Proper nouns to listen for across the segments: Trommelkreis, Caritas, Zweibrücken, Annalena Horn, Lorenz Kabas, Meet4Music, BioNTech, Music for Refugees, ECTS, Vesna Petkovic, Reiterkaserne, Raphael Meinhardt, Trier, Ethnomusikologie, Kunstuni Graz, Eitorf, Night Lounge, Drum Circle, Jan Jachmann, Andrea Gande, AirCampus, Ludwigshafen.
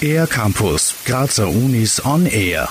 AirCampus, Grazer Unis on Air.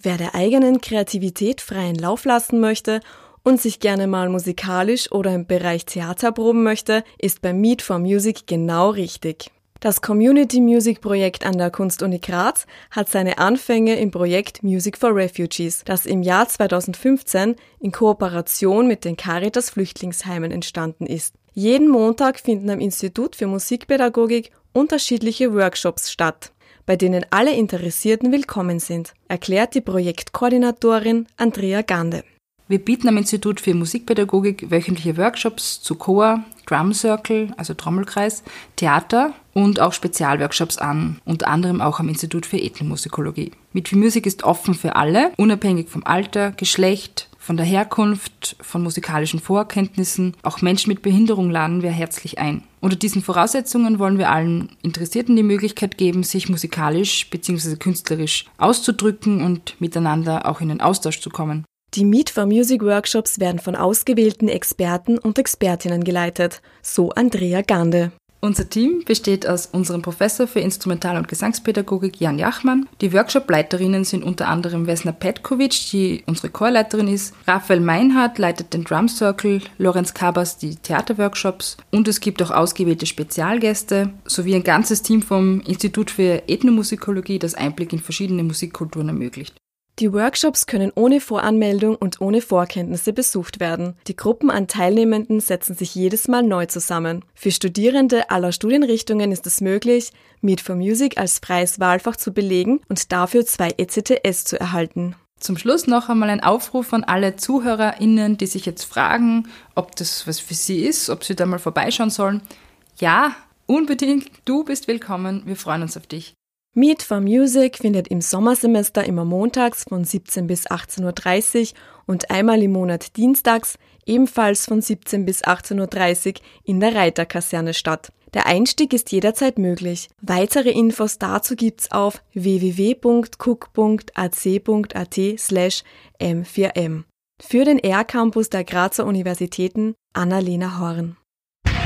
Wer der eigenen Kreativität freien Lauf lassen möchte und sich gerne mal musikalisch oder im Bereich Theater proben möchte, ist bei Meet4Music genau richtig. Das Community-Music-Projekt an der Kunstuni Graz hat seine Anfänge im Projekt Music for Refugees, das im Jahr 2015 in Kooperation mit den Caritas-Flüchtlingsheimen entstanden ist. Jeden Montag finden am Institut für Musikpädagogik unterschiedliche Workshops statt, bei denen alle Interessierten willkommen sind, erklärt die Projektkoordinatorin Andrea Gande. Wir bieten am Institut für Musikpädagogik wöchentliche Workshops zu Chor, Drum Circle, also Trommelkreis, Theater und auch Spezialworkshops an, unter anderem auch am Institut für Ethnomusikologie. Meet4Music ist offen für alle, unabhängig vom Alter, Geschlecht, von der Herkunft, von musikalischen Vorkenntnissen. Auch Menschen mit Behinderung laden wir herzlich ein. Unter diesen Voraussetzungen wollen wir allen Interessierten die Möglichkeit geben, sich musikalisch bzw. künstlerisch auszudrücken und miteinander auch in den Austausch zu kommen. Die Meet4Music-Workshops werden von ausgewählten Experten und Expertinnen geleitet, so Andrea Gande. Unser Team besteht aus unserem Professor für Instrumental- und Gesangspädagogik Jan Jachmann. Die Workshop-Leiterinnen sind unter anderem Vesna Petkovic, die unsere Chorleiterin ist. Raphael Meinhardt leitet den Drum Circle, Lorenz Kabas die Theaterworkshops und es gibt auch ausgewählte Spezialgäste sowie ein ganzes Team vom Institut für Ethnomusikologie, das Einblick in verschiedene Musikkulturen ermöglicht. Die Workshops können ohne Voranmeldung und ohne Vorkenntnisse besucht werden. Die Gruppen an Teilnehmenden setzen sich jedes Mal neu zusammen. Für Studierende aller Studienrichtungen ist es möglich, Meet4Music als freies Wahlfach zu belegen und dafür 2 ECTS zu erhalten. Zum Schluss noch einmal ein Aufruf an alle ZuhörerInnen, die sich jetzt fragen, ob das was für sie ist, ob sie da mal vorbeischauen sollen. Ja, unbedingt, du bist willkommen, wir freuen uns auf dich. Meet4Music findet im Sommersemester immer montags von 17 bis 18.30 Uhr und einmal im Monat dienstags ebenfalls von 17 bis 18.30 Uhr in der Reiterkaserne statt. Der Einstieg ist jederzeit möglich. Weitere Infos dazu gibt's auf www.cook.ac.at/m4m. Für den AirCampus der Grazer Universitäten Annalena Horn.